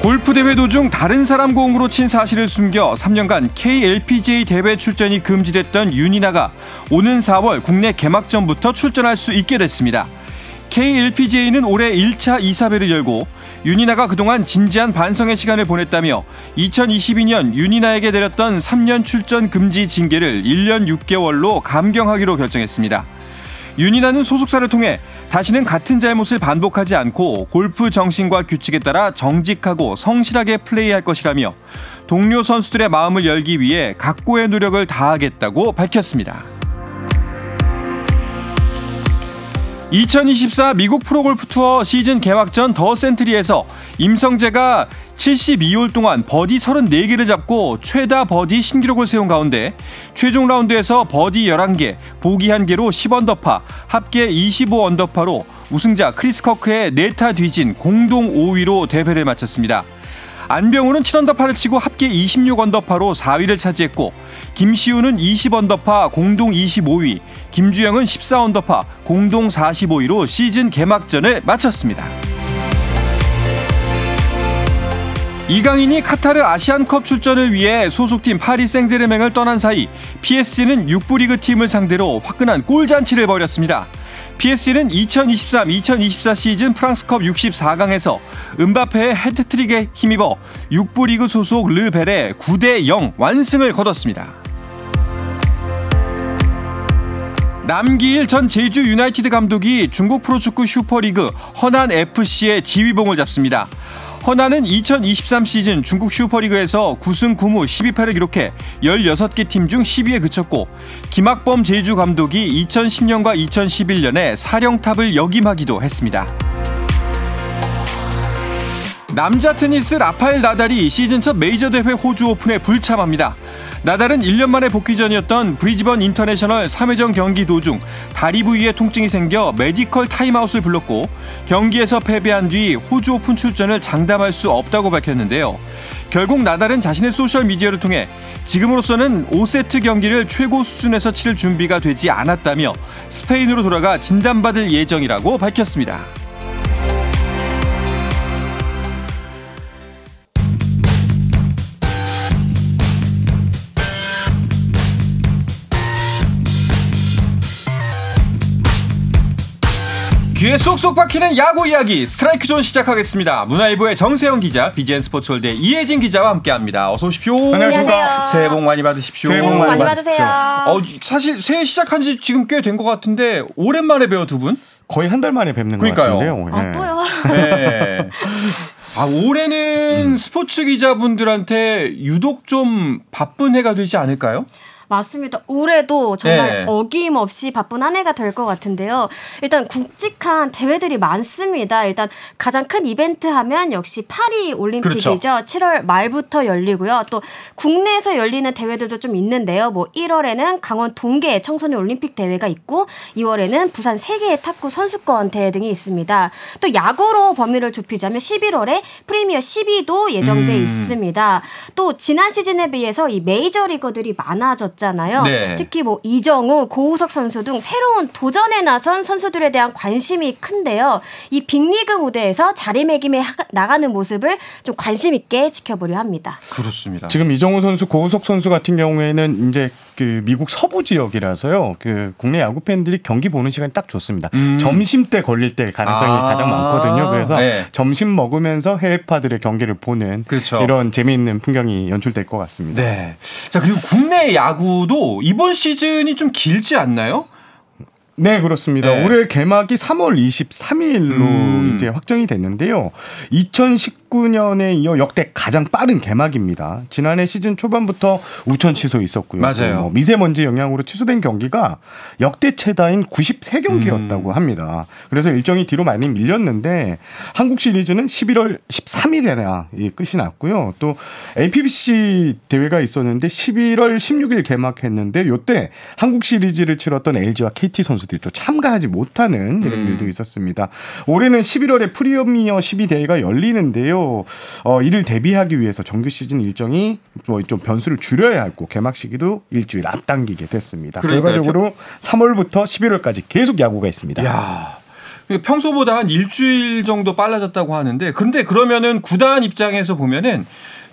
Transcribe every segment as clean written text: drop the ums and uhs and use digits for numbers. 골프 대회 도중 다른 사람 공으로 친 사실을 숨겨 3년간 KLPGA 대회 출전이 금지됐던 윤이나가 오는 4월 국내 개막전부터 출전할 수 있게 됐습니다. KLPGA는 올해 1차 이사회를 열고 윤희나가 그동안 진지한 반성의 시간을 보냈다며 2022년 윤희나에게 내렸던 3년 출전 금지 징계를 1년 6개월로 감경하기로 결정했습니다. 윤희나는 소속사를 통해 다시는 같은 잘못을 반복하지 않고 골프 정신과 규칙에 따라 정직하고 성실하게 플레이할 것이라며 동료 선수들의 마음을 열기 위해 각고의 노력을 다하겠다고 밝혔습니다. 2024 미국 프로골프 투어 시즌 개막전 더 센트리에서 임성재가 72홀 동안 버디 34개를 잡고 최다 버디 신기록을 세운 가운데 최종 라운드에서 버디 11개, 보기 1개로 10언더파, 합계 25언더파로 우승자 크리스 커크의 4타 뒤진 공동 5위로 대회를 마쳤습니다. 안병우는 7언더파를 치고 합계 26언더파로 4위를 차지했고 김시우는 20언더파 공동 25위, 김주영은 14언더파 공동 45위로 시즌 개막전을 마쳤습니다. 이강인이 카타르 아시안컵 출전을 위해 소속팀 파리 생제르맹을 떠난 사이 PSG는 6부 리그 팀을 상대로 화끈한 골잔치를 벌였습니다. PSG는 2023-2024 시즌 프랑스컵 64강에서 음바페의 헤트트릭에 힘입어 6부 리그 소속 르베레 9대0 완승을 거뒀습니다. 남기일 전 제주 유나이티드 감독이 중국 프로축구 슈퍼리그 허난FC의 지휘봉을 잡습니다. 허난은 2023 시즌 중국 슈퍼리그에서 9승 9무 12패를 기록해 16개 팀 중 10위에 그쳤고 김학범 제주 감독이 2010년과 2011년에 사령탑을 역임하기도 했습니다. 남자 테니스 라파엘 나달이 시즌 첫 메이저 대회 호주 오픈에 불참합니다. 나달은 1년 만에 복귀 전이었던 브리즈번 인터내셔널 3회전 경기 도중 다리 부위에 통증이 생겨 메디컬 타임아웃을 불렀고 경기에서 패배한 뒤 호주 오픈 출전을 장담할 수 없다고 밝혔는데요. 결국 나달은 자신의 소셜미디어를 통해 지금으로서는 5세트 경기를 최고 수준에서 치를 준비가 되지 않았다며 스페인으로 돌아가 진단받을 예정이라고 밝혔습니다. 귀에 쏙쏙 박히는 야구 이야기 스트라이크 존 시작하겠습니다. 문화일보의 정세영 기자, BGN 스포츠월드의 이혜진 기자와 함께합니다. 어서 오십시오. 안녕하십니까. 새해 복 많이 받으십시오. 새해 복 많이 받으세요. 사실 새해 시작한 지 지금 꽤 된 것 같은데 오랜만에 뵈요 두 분? 거의 한 달 만에 뵙는 것 같은데요. 아, 또요? 네. 아, 올해는 스포츠 기자분들한테 유독 좀 바쁜 해가 되지 않을까요? 맞습니다. 올해도 정말 어김없이 바쁜 한 해가 될 것 같은데요. 일단 굵직한 대회들이 많습니다. 일단 가장 큰 이벤트 하면 역시 파리 올림픽이죠. 그렇죠. 7월 말부터 열리고요. 또 국내에서 열리는 대회들도 좀 있는데요. 뭐 1월에는 강원 동계 청소년 올림픽 대회가 있고 2월에는 부산 세계 탁구 선수권 대회 등이 있습니다. 또 야구로 범위를 좁히자면 11월에 프리미어 12도 예정돼 있습니다. 또 지난 시즌에 비해서 이 메이저리거들이 많아졌죠. 네. 특히 뭐 이정우, 고우석 선수 등 새로운 도전에 나선 선수들에 대한 관심이 큰데요. 이 빅리그 무대에서 자리매김해 나가는 모습을 좀 관심 있게 지켜보려 합니다. 그렇습니다. 지금 이정우 선수, 고우석 선수 같은 경우에는 이제 그 미국 서부 지역이라서요. 그 국내 야구 팬들이 경기 보는 시간이 딱 좋습니다. 점심 때 걸릴 때 가능성이 가장 많거든요. 그래서 점심 먹으면서 해외파들의 경기를 보는 그렇죠. 이런 재미있는 풍경이 연출될 것 같습니다. 네. 자, 그리고 국내 야구도 이번 시즌이 좀 길지 않나요? 네, 그렇습니다. 네. 올해 개막이 3월 23일로 이제 확정이 됐는데요. 2019년에 이어 역대 가장 빠른 개막입니다. 지난해 시즌 초반부터 우천 취소 있었고요. 맞아요. 미세먼지 영향으로 취소된 경기가 역대 최다인 93경기였다고 합니다. 그래서 일정이 뒤로 많이 밀렸는데 한국 시리즈는 11월 13일에나 끝이 났고요. 또 APBC 대회가 있었는데 11월 16일 개막했는데 이때 한국 시리즈를 치렀던 LG와 KT 선수들이 또 참가하지 못하는 이런 일도 있었습니다. 올해는 11월에 프리미어 12 대회가 열리는데요. 이를 대비하기 위해서 정규 시즌 일정이 좀 변수를 줄여야 하고 개막 시기도 일주일 앞당기게 됐습니다. 그러니까요. 결과적으로 3월부터 11월까지 계속 야구가 있습니다. 이야. 평소보다 한 일주일 정도 빨라졌다고 하는데, 근데 그러면은 구단 입장에서 보면은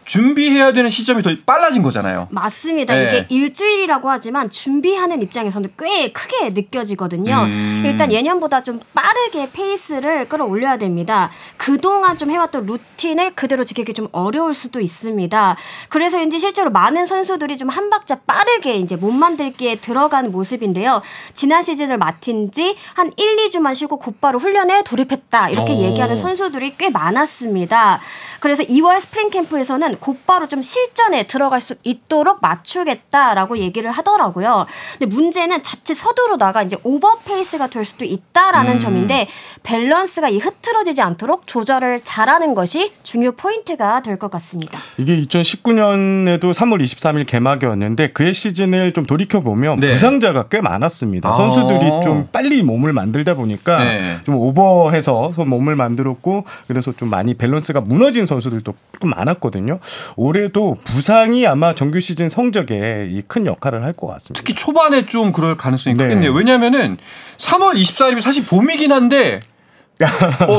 준비해야 되는 시점이 더 빨라진 거잖아요. 맞습니다. 네. 이게 일주일이라고 하지만 준비하는 입장에서는 꽤 크게 느껴지거든요. 일단 예년보다 좀 빠르게 페이스를 끌어올려야 됩니다. 그동안 좀 해왔던 루틴을 그대로 지키기 좀 어려울 수도 있습니다. 그래서인지 실제로 많은 선수들이 좀 한 박자 빠르게 이제 몸 만들기에 들어간 모습인데요. 지난 시즌을 마친 지 한 1, 2주만 쉬고 곧바로 훈련에 돌입했다. 이렇게 얘기하는 선수들이 꽤 많았습니다. 그래서 2월 스프링 캠프에서는 곧바로 좀 실전에 들어갈 수 있도록 맞추겠다라고 얘기를 하더라고요. 근데 문제는 자칫 서두르다가 이제 오버페이스가 될 수도 있다라는 점인데, 밸런스가 이 흐트러지지 않도록 조절을 잘하는 것이 중요 포인트가 될 것 같습니다. 이게 2019년에도 3월 23일 개막이었는데 그의 시즌을 좀 돌이켜보면 네. 부상자가 꽤 많았습니다. 선수들이 좀 빨리 몸을 만들다 보니까 네. 좀 오버해서 몸을 만들었고, 그래서 좀 많이 밸런스가 무너진 선수들도 좀 많았거든요. 올해도 부상이 아마 정규 시즌 성적에 큰 역할을 할 것 같습니다. 특히 초반에 좀 그럴 가능성이 크겠네요. 왜냐하면은 3월 24일이 사실 봄이긴 한데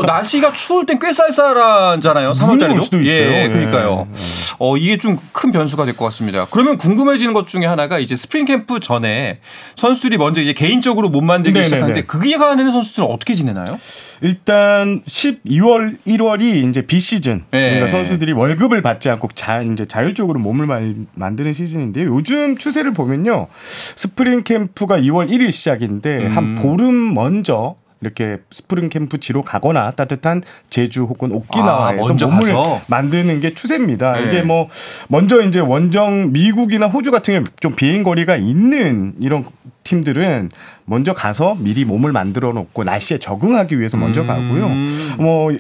날씨가 추울 땐 꽤 쌀쌀하잖아요. 3월달에도. 올 수도 있어요. 예, 그러니까요. 이게 좀 큰 변수가 될 것 같습니다. 그러면 궁금해지는 것 중에 하나가 이제 스프링 캠프 전에 선수들이 먼저 이제 개인적으로 몸 만들기 시작하는데 그게 가는 선수들은 어떻게 지내나요? 일단 12월, 1월이 이제 비시즌. 그러니까 선수들이 월급을 받지 않고 이제 자율적으로 몸을 만드는 시즌인데요. 요즘 추세를 보면요. 스프링 캠프가 2월 1일 시작인데 한 보름 먼저 이렇게 스프링 캠프 지로 가거나 따뜻한 제주 혹은 오키나와에서 몸을 가서 만드는 게 추세입니다. 네. 이게 먼저 이제 원정 미국이나 호주 같은 경우 좀 비행거리가 있는 이런 팀들은 먼저 가서 미리 몸을 만들어 놓고 날씨에 적응하기 위해서 먼저 가고요.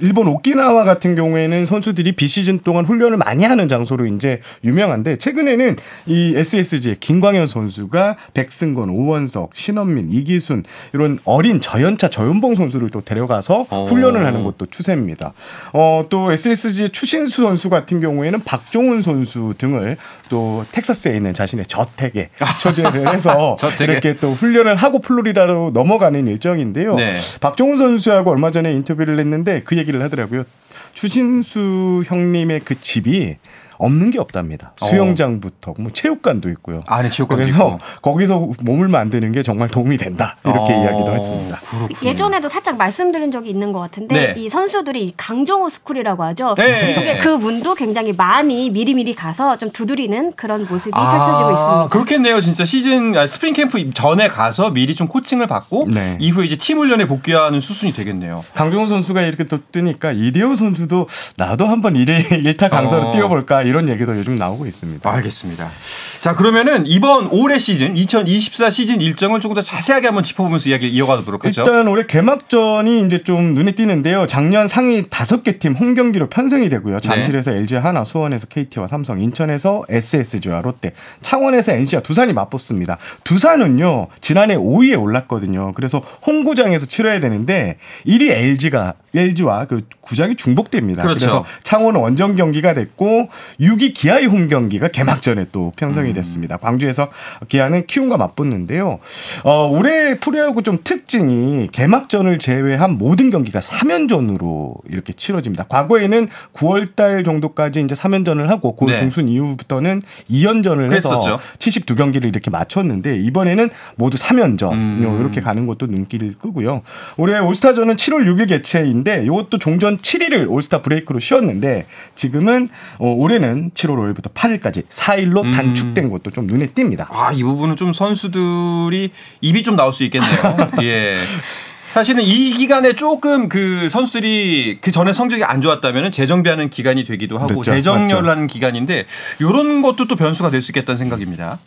일본 오키나와 같은 경우에는 선수들이 비시즌 동안 훈련을 많이 하는 장소로 이제 유명한데, 최근에는 이 SSG 김광현 선수가 백승건, 오원석, 신원민, 이기순 이런 어린 저연차 저연봉 선수를 또 데려가서 훈련을 하는 것도 추세입니다. 또 SSG의 추신수 선수 같은 경우에는 박종훈 선수 등을 또 텍사스에 있는 자신의 저택에 초대를 해서 이렇게 또 훈련을 하고 플로리다로 넘어가는 일정인데요. 네. 박종훈 선수하고 얼마 전에 인터뷰를 했는데 그 얘기를 하더라고요. 추신수 형님의 그 집이 없는 게 없답니다. 수영장부터 체육관도 있고요. 안에 체육관도 그래서 있고. 거기서 몸을 만드는 게 정말 도움이 된다. 이렇게 이야기도 했습니다. 그렇군요. 예전에도 살짝 말씀드린 적이 있는 것 같은데 네. 이 선수들이 강정호 스쿨이라고 하죠. 네. 미국의 그 문도 굉장히 많이 미리미리 가서 좀 두드리는 그런 모습이 펼쳐지고 있습니다. 그렇겠네요. 진짜 스프링 캠프 전에 가서 미리 좀 코칭을 받고 네. 이후에 이제 팀 훈련에 복귀하는 수순이 되겠네요. 강정호 선수가 이렇게 또 뜨니까 이대호 선수도 나도 한번 1타 강사로 뛰어볼까 이런 얘기도 요즘 나오고 있습니다. 알겠습니다. 자, 그러면은 이번 올해 시즌 2024 시즌 일정을 조금 더 자세하게 한번 짚어보면서 이야기 이어가도록 하죠. 일단 올해 개막전이 이제 좀 눈에 띄는데요. 작년 상위 5개 팀 홈 경기로 편성이 되고요. 잠실에서 LG 하나, 수원에서 KT와 삼성, 인천에서 SSG와 롯데, 창원에서 NC와 두산이 맞붙습니다. 두산은요 지난해 5위에 올랐거든요. 그래서 홈구장에서 치러야 되는데 1위 LG와 그 구장이 중복됩니다. 그렇죠. 그래서 창원 원정 경기가 됐고 6위 기아의 홈 경기가 개막전에 또 편성이 됐습니다. 광주에서 기아는 키움과 맞붙는데요. 올해 프로야구 좀 특징이 개막전을 제외한 모든 경기가 3연전으로 이렇게 치러집니다. 과거에는 9월달 정도까지 이제 3연전을 하고 그 중순 이후부터는 2연전을 해서 72경기를 이렇게 마쳤는데 이번에는 모두 3연전 이렇게 가는 것도 눈길을 끄고요. 올해 올스타전은 7월 6일 개최인 있는데 이것도 종전 7일을 올스타 브레이크로 쉬었는데 지금은 올해는 7월 5일부터 8일까지 4일로 단축된 것도 좀 눈에 띕니다. 아, 이 부분은 좀 선수들이 입이 좀 나올 수 있겠네요. 예. 사실은 이 기간에 조금 그 선수들이 그 전에 성적이 안 좋았다면 재정비하는 기간이 되기도 하고 그렇죠. 재정렬하는 맞죠. 기간인데 이런 것도 또 변수가 될 수 있겠다는 생각입니다.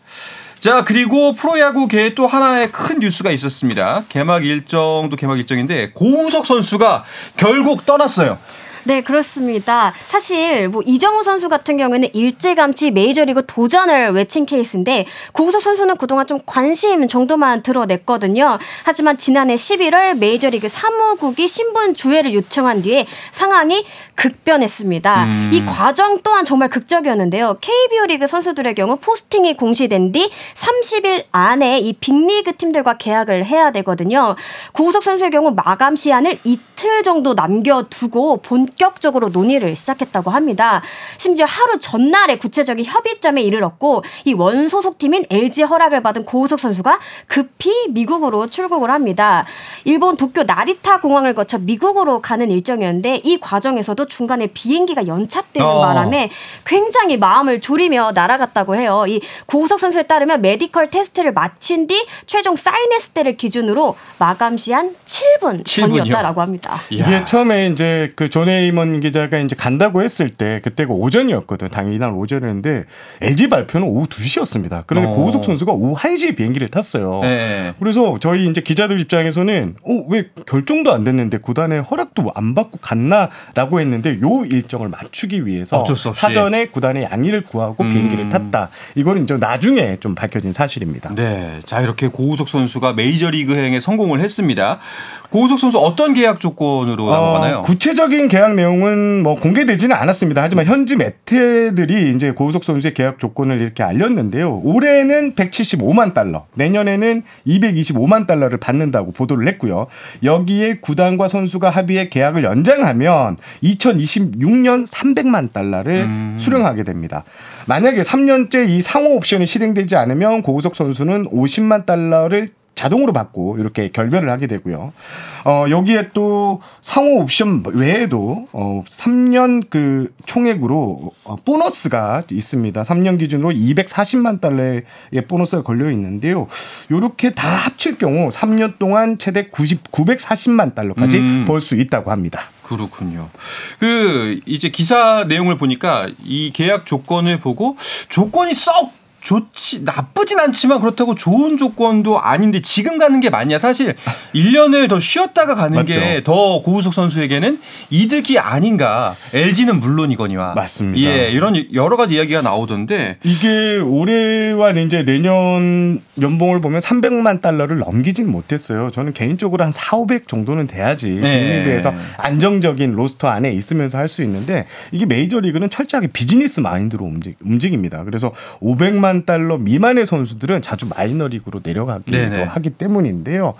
자, 그리고 프로야구계에 또 하나의 큰 뉴스가 있었습니다. 개막 일정인데 고우석 선수가 결국 떠났어요. 네, 그렇습니다. 사실 뭐 이정우 선수 같은 경우에는 일찌감치 메이저리그 도전을 외친 케이스인데 고우석 선수는 그동안 좀 관심 정도만 드러냈거든요. 하지만 지난해 11월 메이저리그 사무국이 신분 조회를 요청한 뒤에 상황이 급변했습니다. 이 과정 또한 정말 극적이었는데요. KBO 리그 선수들의 경우 포스팅이 공시된 뒤 30일 안에 이 빅리그 팀들과 계약을 해야 되거든요. 고우석 선수의 경우 마감 시한을 이틀 정도 남겨두고 본격적으로 논의를 시작했다고 합니다. 심지어 하루 전날에 구체적인 협의점에 이르렀고 이 원소속팀인 LG 허락을 받은 고우석 선수가 급히 미국으로 출국을 합니다. 일본 도쿄 나리타 공항을 거쳐 미국으로 가는 일정이었는데 이 과정에서도 중간에 비행기가 연착되는 바람에 굉장히 마음을 졸이며 날아갔다고 해요. 이 고우석 선수에 따르면 메디컬 테스트를 마친 뒤 최종 사인했을 때를 기준으로 마감 시한 7분 전이었다라고 합니다. 이게 처음에 이제 그 조네이먼 기자가 이제 간다고 했을 때 그때가 오전이었거든. 당일날 오전이었는데 LG 발표는 오후 2시였습니다. 그런데 고우석 선수가 오후 1시 비행기를 탔어요. 네. 그래서 저희 이제 기자들 입장에서는 왜 결정도 안 됐는데 구단의 허락도 안 받고 갔나라고 했는데 요 일정을 맞추기 위해서 사전에 구단의 양해를 구하고 비행기를 탔다. 이거는 이제 나중에 좀 밝혀진 사실입니다. 네. 자, 이렇게 고우석 선수가 메이저리그 행에 성공을 했습니다. 고우석 선수 어떤 계약 조건으로 나오나요? 구체적인 계약 내용은 뭐 공개되지는 않았습니다. 하지만 현지 매체들이 이제 고우석 선수의 계약 조건을 이렇게 알렸는데요. 올해는 175만 달러, 내년에는 225만 달러를 받는다고 보도를 했고요. 여기에 구단과 선수가 합의해 계약을 연장하면 2026년 300만 달러를 수령하게 됩니다. 만약에 3년째 이 상호 옵션이 실행되지 않으면 고우석 선수는 50만 달러를 자동으로 받고 이렇게 결별을 하게 되고요. 여기에 또 상호 옵션 외에도 3년 그 총액으로 보너스가 있습니다. 3년 기준으로 240만 달러의 보너스가 걸려 있는데요. 이렇게 다 합칠 경우 3년 동안 최대 940만 달러까지 벌 수 있다고 합니다. 그렇군요. 그 이제 기사 내용을 보니까 이 계약 조건을 보고 조건이 썩 좋지 나쁘진 않지만 그렇다고 좋은 조건도 아닌데 지금 가는 게 맞냐. 사실 1년을 더 쉬었다가 가는 게 더 고우석 선수에게는 이득이 아닌가. LG는 물론이거니와 맞습니다. 예, 이런 여러 가지 이야기가 나오던데 이게 올해와 이제 내년 연봉을 보면 300만 달러를 넘기진 못했어요. 저는 개인적으로 한 4,500 정도는 돼야지 빅리그에서 안정적인 로스터 안에 있으면서 할 수 있는데 이게 메이저리그는 철저하게 비즈니스 마인드로 움직입니다. 그래서 500만 달러 미만의 선수들은 자주 마이너리그로 내려가기도 하기 때문인데요.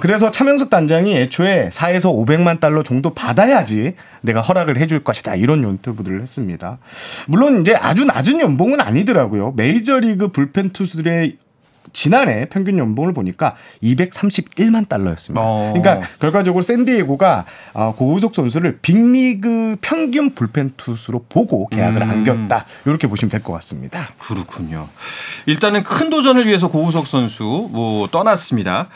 그래서 차명석 단장이 애초에 4에서 500만 달러 정도 받아야지 내가 허락을 해줄 것이다 이런 인터뷰를 했습니다. 물론 이제 아주 낮은 연봉은 아니더라고요. 메이저리그 불펜 투수들의 지난해 평균 연봉을 보니까 231만 달러였습니다. 그러니까 결과적으로 샌디에이고가 고우석 선수를 빅리그 평균 불펜 투수로 보고 계약을 안겼다. 이렇게 보시면 될 것 같습니다. 그렇군요. 일단은 큰 도전을 위해서 고우석 선수 떠났습니다.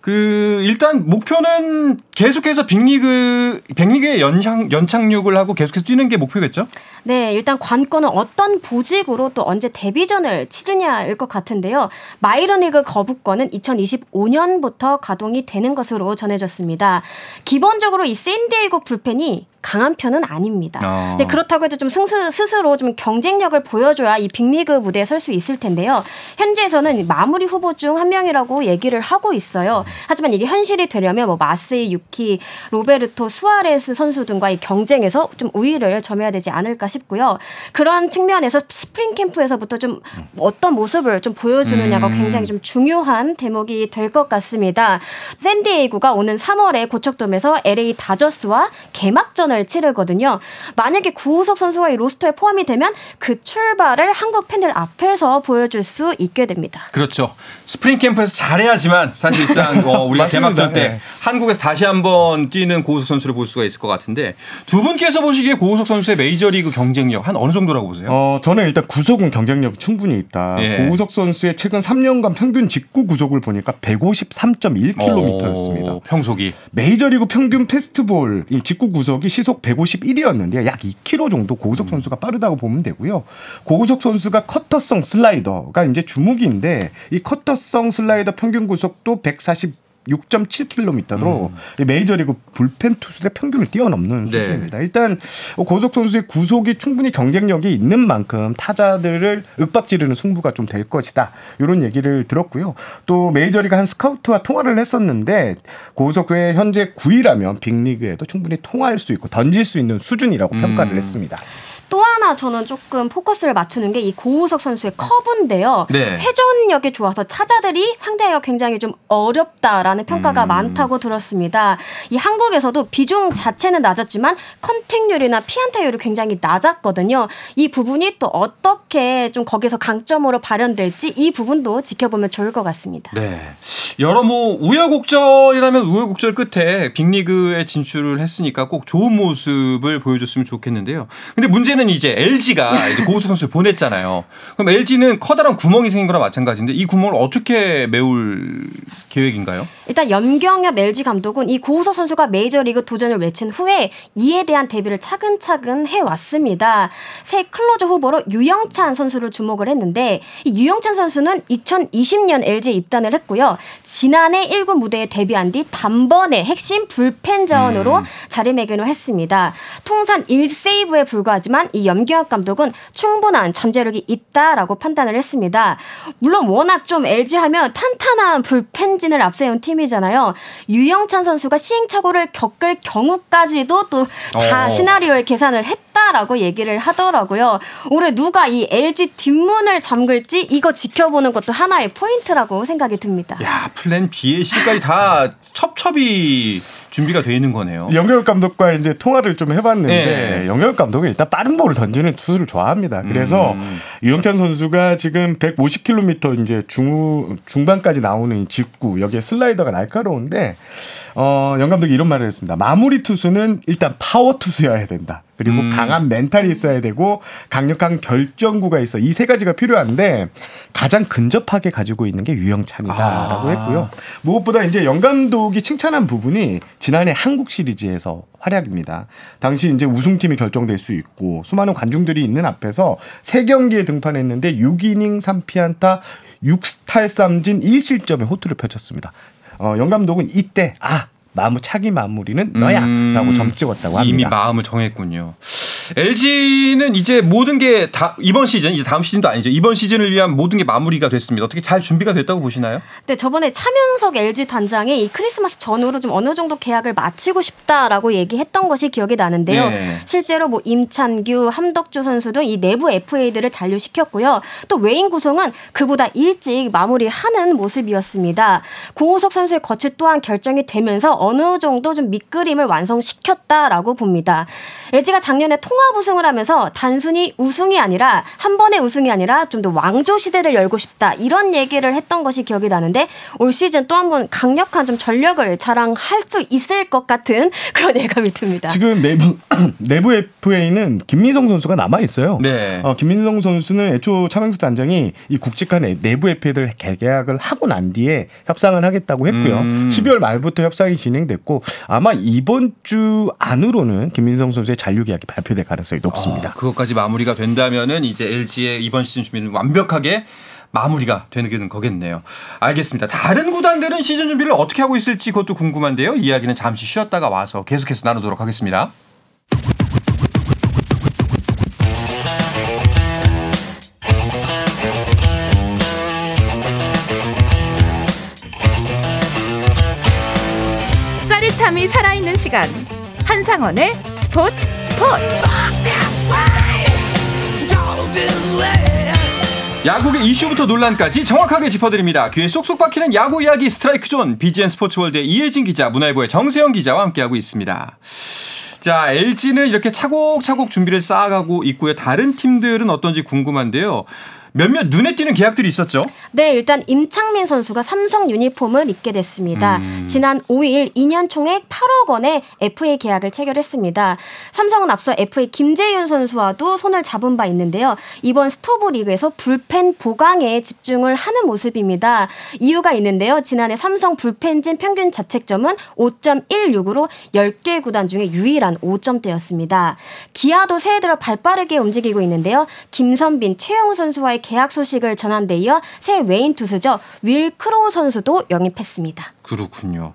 그 일단 목표는 계속해서 빅리그에 연착륙을 하고 계속해서 뛰는 게 목표겠죠? 네, 일단 관건은 어떤 보직으로 또 언제 데뷔전을 치르냐일 것 같은데요. 마이너리그 거부권은 2025년부터 가동이 되는 것으로 전해졌습니다. 기본적으로 이 샌디에이고 불펜이 강한 편은 아닙니다. 근데 그렇다고 해도 좀 스스로 좀 경쟁력을 보여줘야 이 빅리그 무대에 설 수 있을 텐데요. 현재에서는 마무리 후보 중 한 명이라고 얘기를 하고 있어요. 하지만 이게 현실이 되려면 마스이 유키, 로베르토 수아레스 선수 등과의 경쟁에서 좀 우위를 점해야 되지 않을까 싶고요. 그런 측면에서 스프링 캠프에서부터 좀 어떤 모습을 좀 보여주느냐가 굉장히 좀 중요한 대목이 될 것 같습니다. 샌디에이고가 오는 3월에 고척돔에서 LA 다저스와 개막전 결전을 치르거든요. 만약에 고우석 선수가 이 로스터에 포함이 되면 그 출발을 한국 팬들 앞에서 보여줄 수 있게 됩니다. 그렇죠. 스프링 캠프에서 잘해야지만 사실상 우리가 개막전 때 네. 한국에서 다시 한번 뛰는 고우석 선수를 볼 수가 있을 것 같은데 두 분께서 보시기에 고우석 선수의 메이저리그 경쟁력 한 어느 정도라고 보세요? 저는 일단 구속은 경쟁력이 충분히 있다. 예. 고우석 선수의 최근 3년간 평균 직구 구속을 보니까 153.1km였습니다. 평속이. 메이저리그 평균 패스트볼 이 직구 구속이 시속 151이었는데 약 2km 정도 고우석 선수가 빠르다고 보면 되고요. 고우석 선수가 커터성 슬라이더가 이제 주무기인데 이 커터성 슬라이더 평균 구속도 146.7km로 메이저리그 불펜 투수들의 평균을 뛰어넘는 수준입니다. 네. 일단 고우석 선수의 구속이 충분히 경쟁력이 있는 만큼 타자들을 윽박지르는 승부가 좀 될 것이다. 이런 얘기를 들었고요. 또 메이저리그 한 스카우트와 통화를 했었는데 고우석의 현재 9위라면 빅리그에도 충분히 통화할 수 있고 던질 수 있는 수준이라고 평가를 했습니다. 또 하나 저는 조금 포커스를 맞추는 게 이 고우석 선수의 커브인데요. 네. 회전력이 좋아서 타자들이 상대하기가 굉장히 좀 어렵다라는 평가가 많다고 들었습니다. 이 한국에서도 비중 자체는 낮았지만 컨택률이나 피안타율이 굉장히 낮았거든요. 이 부분이 또 어떻게 좀 거기서 강점으로 발현될지 이 부분도 지켜보면 좋을 것 같습니다. 네. 여러 우여곡절이라면 우여곡절 끝에 빅리그에 진출을 했으니까 꼭 좋은 모습을 보여줬으면 좋겠는데요. 근데 문제는 이제 LG가 이제 고우석 선수를 보냈잖아요. 그럼 LG는 커다란 구멍이 생긴 거랑 마찬가지인데 이 구멍을 어떻게 메울 계획인가요? 일단 염경엽 LG 감독은 이 고우석 선수가 메이저리그 도전을 외친 후에 이에 대한 대비를 차근차근 해왔습니다. 새 클로저 후보로 유영찬 선수를 주목을 했는데 이 유영찬 선수는 2020년 LG에 입단을 했고요. 지난해 1군 무대에 데뷔한 뒤 단번에 핵심 불펜 자원으로 자리매김을 했습니다. 통산 1세이브에 불과하지만 이 염경엽 감독은 충분한 잠재력이 있다라고 판단을 했습니다. 물론 워낙 좀 LG하면 탄탄한 불펜진을 앞세운 팀이잖아요. 유영찬 선수가 시행착오를 겪을 경우까지도 또 다 시나리오에 계산을 했다라고 얘기를 하더라고요. 올해 누가 이 LG 뒷문을 잠글지 이거 지켜보는 것도 하나의 포인트라고 생각이 듭니다. 야, 플랜 B에 C까지 다 첩첩이 준비가 돼 있는 거네요. 영경 감독과 이제 통화를 좀 해봤는데 네. 영경 감독이 일단 빠른 볼을 던지는 투수를 좋아합니다. 그래서 유영찬 선수가 지금 150km 이제 중반까지 나오는 직구 여기에 슬라이더가 날카로운데 영 감독이 이런 말을 했습니다. 마무리 투수는 일단 파워 투수여야 된다. 그리고 강한 멘탈이 있어야 되고 강력한 결정구가 있어. 이 세 가지가 필요한데 가장 근접하게 가지고 있는 게 유영찬이다라고 했고요. 무엇보다 이제 영 감독이 칭찬한 부분이 지난해 한국 시리즈에서 활약입니다. 당시 이제 우승팀이 결정될 수 있고 수많은 관중들이 있는 앞에서 세 경기에 등판했는데 6이닝 3피안타 6탈삼진 1실점의 호투를 펼쳤습니다. 영 감독은 이때 차기 마무리는 너야 라고 점 찍었다고 합니다. 이미 마음을 정했군요. LG는 이제 모든 게 다 이번 시즌, 이제 다음 시즌도 아니죠. 이번 시즌을 위한 모든 게 마무리가 됐습니다. 어떻게 잘 준비가 됐다고 보시나요? 네, 저번에 차명석 LG 단장이 이 크리스마스 전후로 좀 어느 정도 계약을 마치고 싶다라고 얘기했던 것이 기억이 나는데요. 네. 실제로 임찬규, 함덕주 선수 등 이 내부 FA들을 잔류시켰고요. 또 외인 구성은 그보다 일찍 마무리하는 모습이었습니다. 고우석 선수의 거취 또한 결정이 되면서 어느 정도 좀 밑그림을 완성시켰다라고 봅니다. LG가 작년에 통합 우승을 하면서 단순히 우승이 아니라 한 번의 우승이 아니라 좀 더 왕조 시대를 열고 싶다 이런 얘기를 했던 것이 기억이 나는데 올 시즌 또 한 번 강력한 좀 전력을 자랑할 수 있을 것 같은 그런 예감이 듭니다. 지금 내부 FA는 김민성 선수가 남아 있어요. 네. 김민성 선수는 애초 차명수 단장이 이 국직한 내부 FA를 계약을 하고 난 뒤에 협상을 하겠다고 했고요. 12월 말부터 협상이 진행됐고 아마 이번 주 안으로는 김민성 선수의 잔류 계약이 발표될 가능성이 높습니다. 그것까지 마무리가 된다면은 이제 LG의 이번 시즌 준비는 완벽하게 마무리가 되는 거겠네요. 알겠습니다. 다른 구단들은 시즌 준비를 어떻게 하고 있을지 그것도 궁금한데요. 이야기는 잠시 쉬었다가 와서 계속해서 나누도록 하겠습니다. 짜릿함이 살아있는 시간 한상원의 스포츠 야구의 이슈부터 논란까지 정확하게 짚어드립니다. 귀에 쏙쏙 박히는 야구 이야기 스트라이크 존 BGN 스포츠월드의 이혜진 기자, 문화일보의 정세영 기자와 함께하고 있습니다. 자, LG는 이렇게 차곡차곡 준비를 쌓아가고 있고요. 다른 팀들은 어떤지 궁금한데요. 몇몇 눈에 띄는 계약들이 있었죠? 네, 일단 임창민 선수가 삼성 유니폼을 입게 됐습니다. 지난 5일 2년 총액 8억 원의 FA 계약을 체결했습니다. 삼성은 앞서 FA 김재윤 선수와도 손을 잡은 바 있는데요. 이번 스토브 리그에서 불펜 보강에 집중을 하는 모습입니다. 이유가 있는데요. 지난해 삼성 불펜진 평균 자책점은 5.16으로 10개 구단 중에 유일한 5점대였습니다. 기아도 새해 들어 발빠르게 움직이고 있는데요. 김선빈, 최용우 선수와의 계약 소식을 전한 데 이어 새 외인 투수죠. 윌 크로우 선수도 영입했습니다. 그렇군요.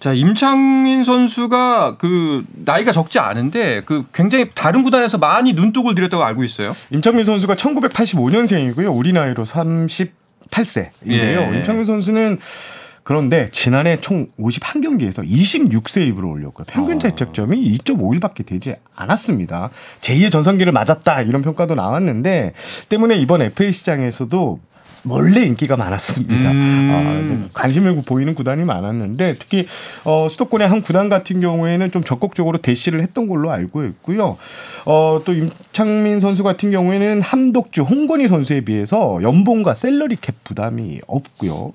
자, 임창민 선수가 그 나이가 적지 않은데 그 굉장히 다른 구단에서 많이 눈독을 들였다고 알고 있어요. 임창민 선수가 1985년생이고요. 우리 나이로 38세인데요. 예. 임창민 선수는 그런데 지난해 총 51경기에서 26세이브를 올렸고요. 평균 자책점이 2.5일밖에 되지 않았습니다. 제2의 전성기를 맞았다 이런 평가도 나왔는데 때문에 이번 FA 시장에서도 원래 인기가 많았습니다. 관심을 보이는 구단이 많았는데 특히 수도권의 한 구단 같은 경우에는 좀 적극적으로 대시를 했던 걸로 알고 있고요. 또 임창민 선수 같은 경우에는 함덕주, 홍건희 선수에 비해서 연봉과 셀러리 캡 부담이 없고요.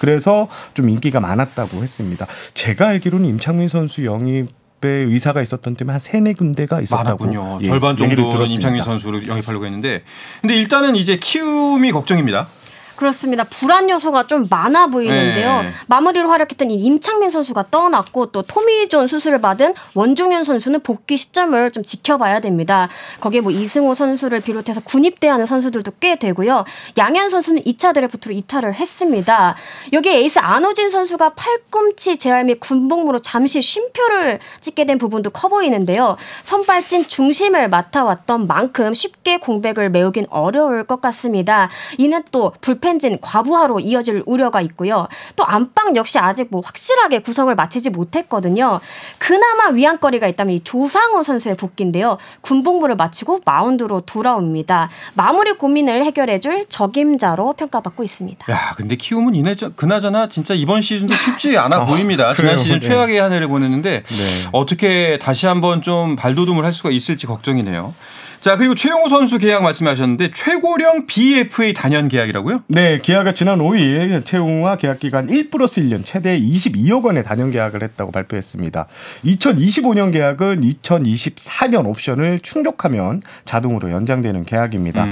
그래서 좀 인기가 많았다고 했습니다. 제가 알기로는 임창민 선수 영입에 의사가 있었던 때문에 한 3-4군데가 있었다고. 많았군요. 예, 절반 정도는 임창민 선수를 영입하려고 했는데 근데 일단은 이제 키움이 걱정입니다. 그렇습니다. 불안 요소가 좀 많아 보이는데요. 네. 마무리로 활약했던 이 임창민 선수가 떠났고 또 토미존 수술을 받은 원종현 선수는 복귀 시점을 좀 지켜봐야 됩니다. 거기에 뭐 이승호 선수를 비롯해서 군입대하는 선수들도 꽤 되고요. 양현 선수는 2차 드래프트로 이탈을 했습니다. 여기에 에이스 안호진 선수가 팔꿈치 재활 및 군복무로 잠시 쉼표를 찍게 된 부분도 커 보이는데요. 선발진 중심을 맡아왔던 만큼 쉽게 공백을 메우긴 어려울 것 같습니다. 이는 또 불펜진 과부하로 이어질 우려가 있고요. 또 안방 역시 아직 뭐 확실하게 구성을 마치지 못했거든요. 그나마 위안거리가 있다면 이 조상우 선수의 복귀인데요. 군복무를 마치고 마운드로 돌아옵니다. 마무리 고민을 해결해줄 적임자로 평가받고 있습니다. 야, 근데 키움은 그나저나 진짜 이번 시즌도 쉽지 않아 보입니다. 지난 시즌 네. 최악의 한 해를 보냈는데 네. 어떻게 다시 한번 좀 발돋움을 할 수가 있을지 걱정이네요. 자, 그리고 최용우 선수 계약 말씀하셨는데 최고령 BFA 단연 계약이라고요? 네, 기아가 지난 5일 최용우와 계약기간 1+1년 최대 22억 원의 단연 계약을 했다고 발표했습니다. 2025년 계약은 2024년 옵션을 충족하면 자동으로 연장되는 계약입니다.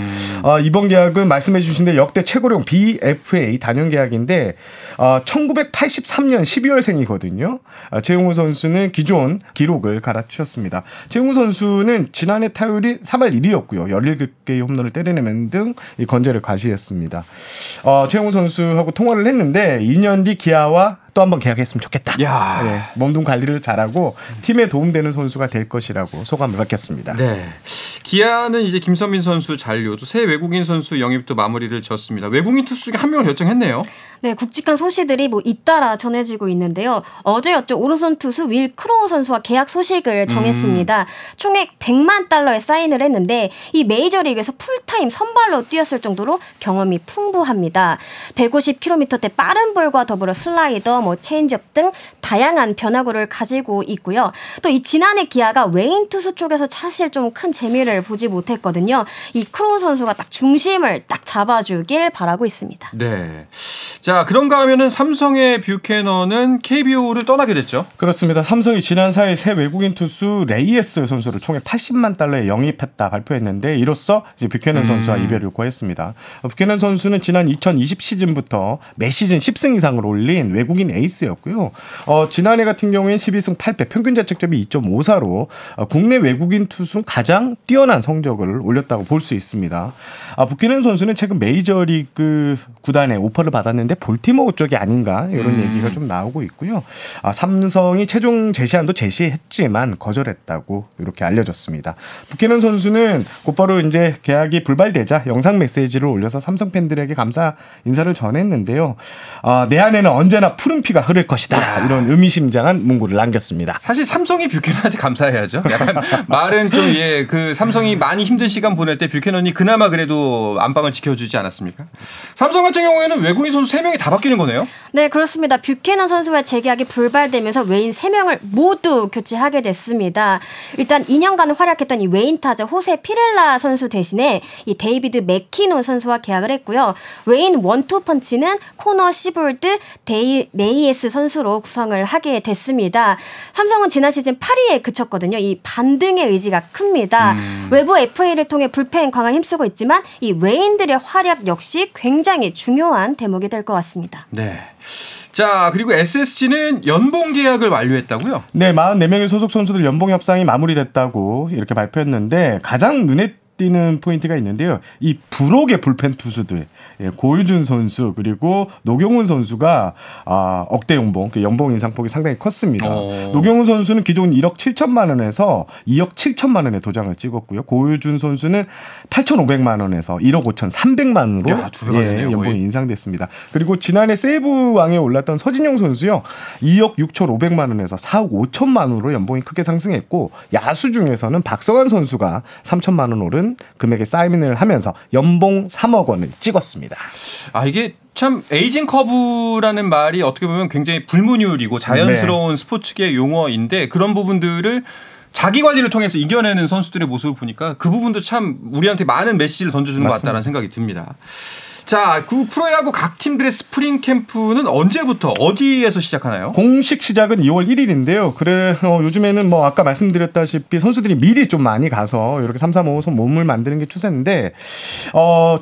이번 계약은 말씀해 주신 대로 역대 최고령 BFA 단연 계약인데 1983년 12월생이거든요. 최용우 선수는 기존 기록을 갈아치웠습니다. 최용우 선수는 지난해 타율이 3할 1리였고요. 17개의 홈런을 때려내는 등 건재를 과시했습니다. 최용우 선수하고 통화를 했는데 2년 뒤 기아와 또 한 번 계약했으면 좋겠다. 네, 몸통 관리를 잘하고 팀에 도움되는 선수가 될 것이라고 소감을 밝혔습니다. 네, 기아는 이제 김선민 선수 잔류, 또 새 외국인 선수 영입도 마무리를 졌습니다. 외국인 투수 중에 한 명을 결정했네요. 네, 굵직한 소식들이 뭐 잇따라 전해지고 있는데요. 어제였죠. 오른손 투수 윌 크로우 선수와 계약 소식을 정했습니다. 총액 $1,000,000에 사인을 했는데 이 메이저리그에서 풀타임 선발로 뛰었을 정도로 경험이 풍부합니다. 150km대 빠른 볼과 더불어 슬라이더, 뭐 체인지업 등 다양한 변화구를 가지고 있고요. 또 이 지난해 기아가 외인 투수 쪽에서 사실 좀 큰 재미를 보지 못했거든요. 이 크로우 선수가 딱 중심을 딱 잡아주길 바라고 있습니다. 네. 자, 그런가 하면은 삼성의 뷰캐넌은 KBO를 떠나게 됐죠. 그렇습니다. 삼성이 지난 4일 새 외국인 투수 레이에스 선수를 총액 $800,000에 영입했다 발표했는데 이로써 이제 뷰캐넌 선수와 이별을 요구했습니다. 뷰캐넌 선수는 지난 2020 시즌부터 매 시즌 10승 이상을 올린 외국인 에이스였고요. 지난해 같은 경우에는 12승 8패, 평균 자책점이 2.54로 국내 외국인 투수 가장 뛰어난 성적을 올렸다고 볼 수 있습니다. 뷰캐넌 선수는 최근 메이저리그 구단에 오퍼를 받았는데 볼티모어 쪽이 아닌가 이런 얘기가 좀 나오고 있고요. 삼성이 최종 제시안도 제시했지만 거절했다고 이렇게 알려졌습니다. 뷰캐넌 선수는 곧바로 이제 계약이 불발되자 영상 메시지를 올려서 삼성 팬들에게 감사 인사를 전했는데요. 내 안에는 언제나 푸른 황피가 흐를 것이다. 야. 이런 의미심장한 문구를 남겼습니다. 사실 삼성이 뷰캐넌한테 감사해야죠. 약간 말은 좀 예, 그 삼성이 많이 힘든 시간 보낼 때 뷰캐넌이 그나마 그래도 안방을 지켜주지 않았습니까? 삼성 같은 경우에는 외국인 선수 3명이 다 바뀌는 거네요. 네, 그렇습니다. 뷰캐넌 선수와 재계약이 불발되면서 외인 3명을 모두 교체하게 됐습니다. 일단 2년간 활약했던 이 외인 타자 호세 피렐라 선수 대신에 이 데이비드 맥키노 선수와 계약을 했고요. 외인 원투펀치는 코너 시볼드, 네이에스 선수로 구성을 하게 됐습니다. 삼성은 지난 시즌 8위에 그쳤거든요. 이 반등의 의지가 큽니다. 외부 FA를 통해 불펜 강화에 힘쓰고 있지만 이 외인들의 활약 역시 굉장히 중요한 대목이 될 것 같습니다. 네. 자, 그리고 SSG는 연봉 계약을 완료했다고요? 네, 44명의 소속 선수들 연봉 협상이 마무리됐다고 이렇게 발표했는데 가장 눈에 띄는 포인트가 있는데요. 이 불혹의 불펜 투수들, 고유준 선수 그리고 노경훈 선수가 억대 연봉, 연봉 인상폭이 상당히 컸습니다. 노경훈 선수는 기존 1억 7천만 원에서 2억 7천만 원에 도장을 찍었고요. 고유준 선수는 8,500만 원에서 1억 5,300만 원으로 야, 예, 연봉이 거의. 인상됐습니다. 그리고 지난해 세이브왕에 올랐던 서진용 선수요. 2억 6,500만 원에서 4억 5천만 원으로 연봉이 크게 상승했고 야수 중에서는 박성환 선수가 3천만 원 오른 금액의 사인을 하면서 연봉 3억 원을 찍었습니다. 아 이게 참 에이징 커브라는 말이 어떻게 보면 굉장히 불문율이고 자연스러운 네. 스포츠계 용어인데 그런 부분들을 자기 관리를 통해서 이겨내는 선수들의 모습을 보니까 그 부분도 참 우리한테 많은 메시지를 던져주는 맞습니다. 것 같다는 생각이 듭니다. 자, 그 프로야구 각 팀들의 스프링 캠프는 언제부터 어디에서 시작하나요? 공식 시작은 2월 1일인데요. 그래 요즘에는 뭐 아까 말씀드렸다시피 선수들이 미리 좀 많이 가서 이렇게 3, 4, 5, 5 몸을 만드는 게 추세인데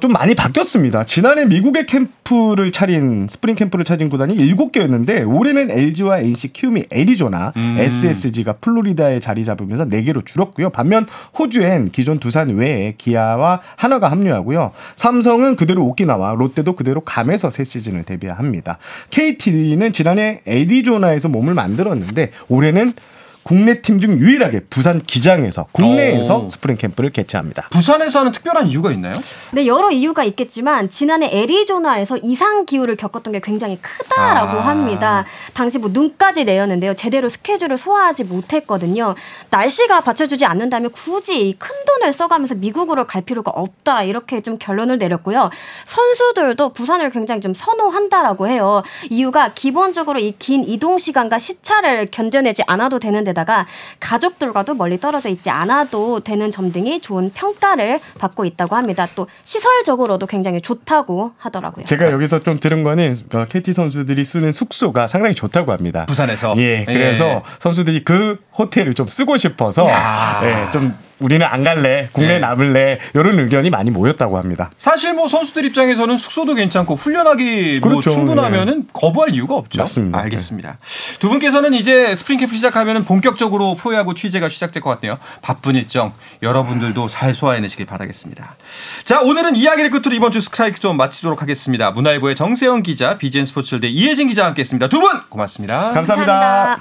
좀 많이 바뀌었습니다. 지난해 미국의 스프링 캠프를 차린 구단이 7개였는데 올해는 LG와 NC, 키움이 애리조나, SSG가 플로리다에 자리 잡으면서 4개로 줄었고요. 반면 호주엔 기존 두산 외에 기아와 하나가 합류하고요. 삼성은 그대로 오키나와 롯데도 그대로 감에서 새 시즌을 대비합니다. KT는 지난해 애리조나에서 몸을 만들었는데 올해는 국내 팀 중 유일하게 부산 기장에서 국내에서 스프링 캠프를 개최합니다. 부산에서 하는 특별한 이유가 있나요? 네, 여러 이유가 있겠지만 지난해 애리조나에서 이상 기후를 겪었던 게 굉장히 크다라고 합니다. 당시 뭐 눈까지 내렸는데요. 제대로 스케줄을 소화하지 못했거든요. 날씨가 받쳐주지 않는다면 굳이 큰 돈을 써가면서 미국으로 갈 필요가 없다 이렇게 좀 결론을 내렸고요. 선수들도 부산을 굉장히 좀 선호한다라고 해요. 이유가 기본적으로 이 긴 이동 시간과 시차를 견뎌내지 않아도 되는 데다 가족들과도 멀리 떨어져 있지 않아도 되는 점 등이 좋은 평가를 받고 있다고 합니다. 또 시설적으로도 굉장히 좋다고 하더라고요. 제가 여기서 좀 들은 거는 KT 선수들이 쓰는 숙소가 상당히 좋다고 합니다. 부산에서. 예, 그래서 예. 선수들이 그 호텔을 좀 쓰고 싶어서 예, 좀 우리는 안 갈래, 국내 네. 남을래 이런 의견이 많이 모였다고 합니다. 사실 뭐 선수들 입장에서는 숙소도 괜찮고 훈련하기 그렇죠. 뭐 충분하면은 네. 거부할 이유가 없죠. 맞습니다. 알겠습니다. 네. 두 분께서는 이제 스프링 캠프 시작하면은 본격적으로 프로야구 취재가 시작될 것 같네요. 바쁜 일정 여러분들도 잘 소화해내시길 바라겠습니다. 자, 오늘은 이야기를 끝으로 이번 주 스트라이크 좀 마치도록 하겠습니다. 문화일보의 정세영 기자, BGN 스포츠월드의 이혜진 기자와 함께했습니다. 두 분 고맙습니다. 감사합니다.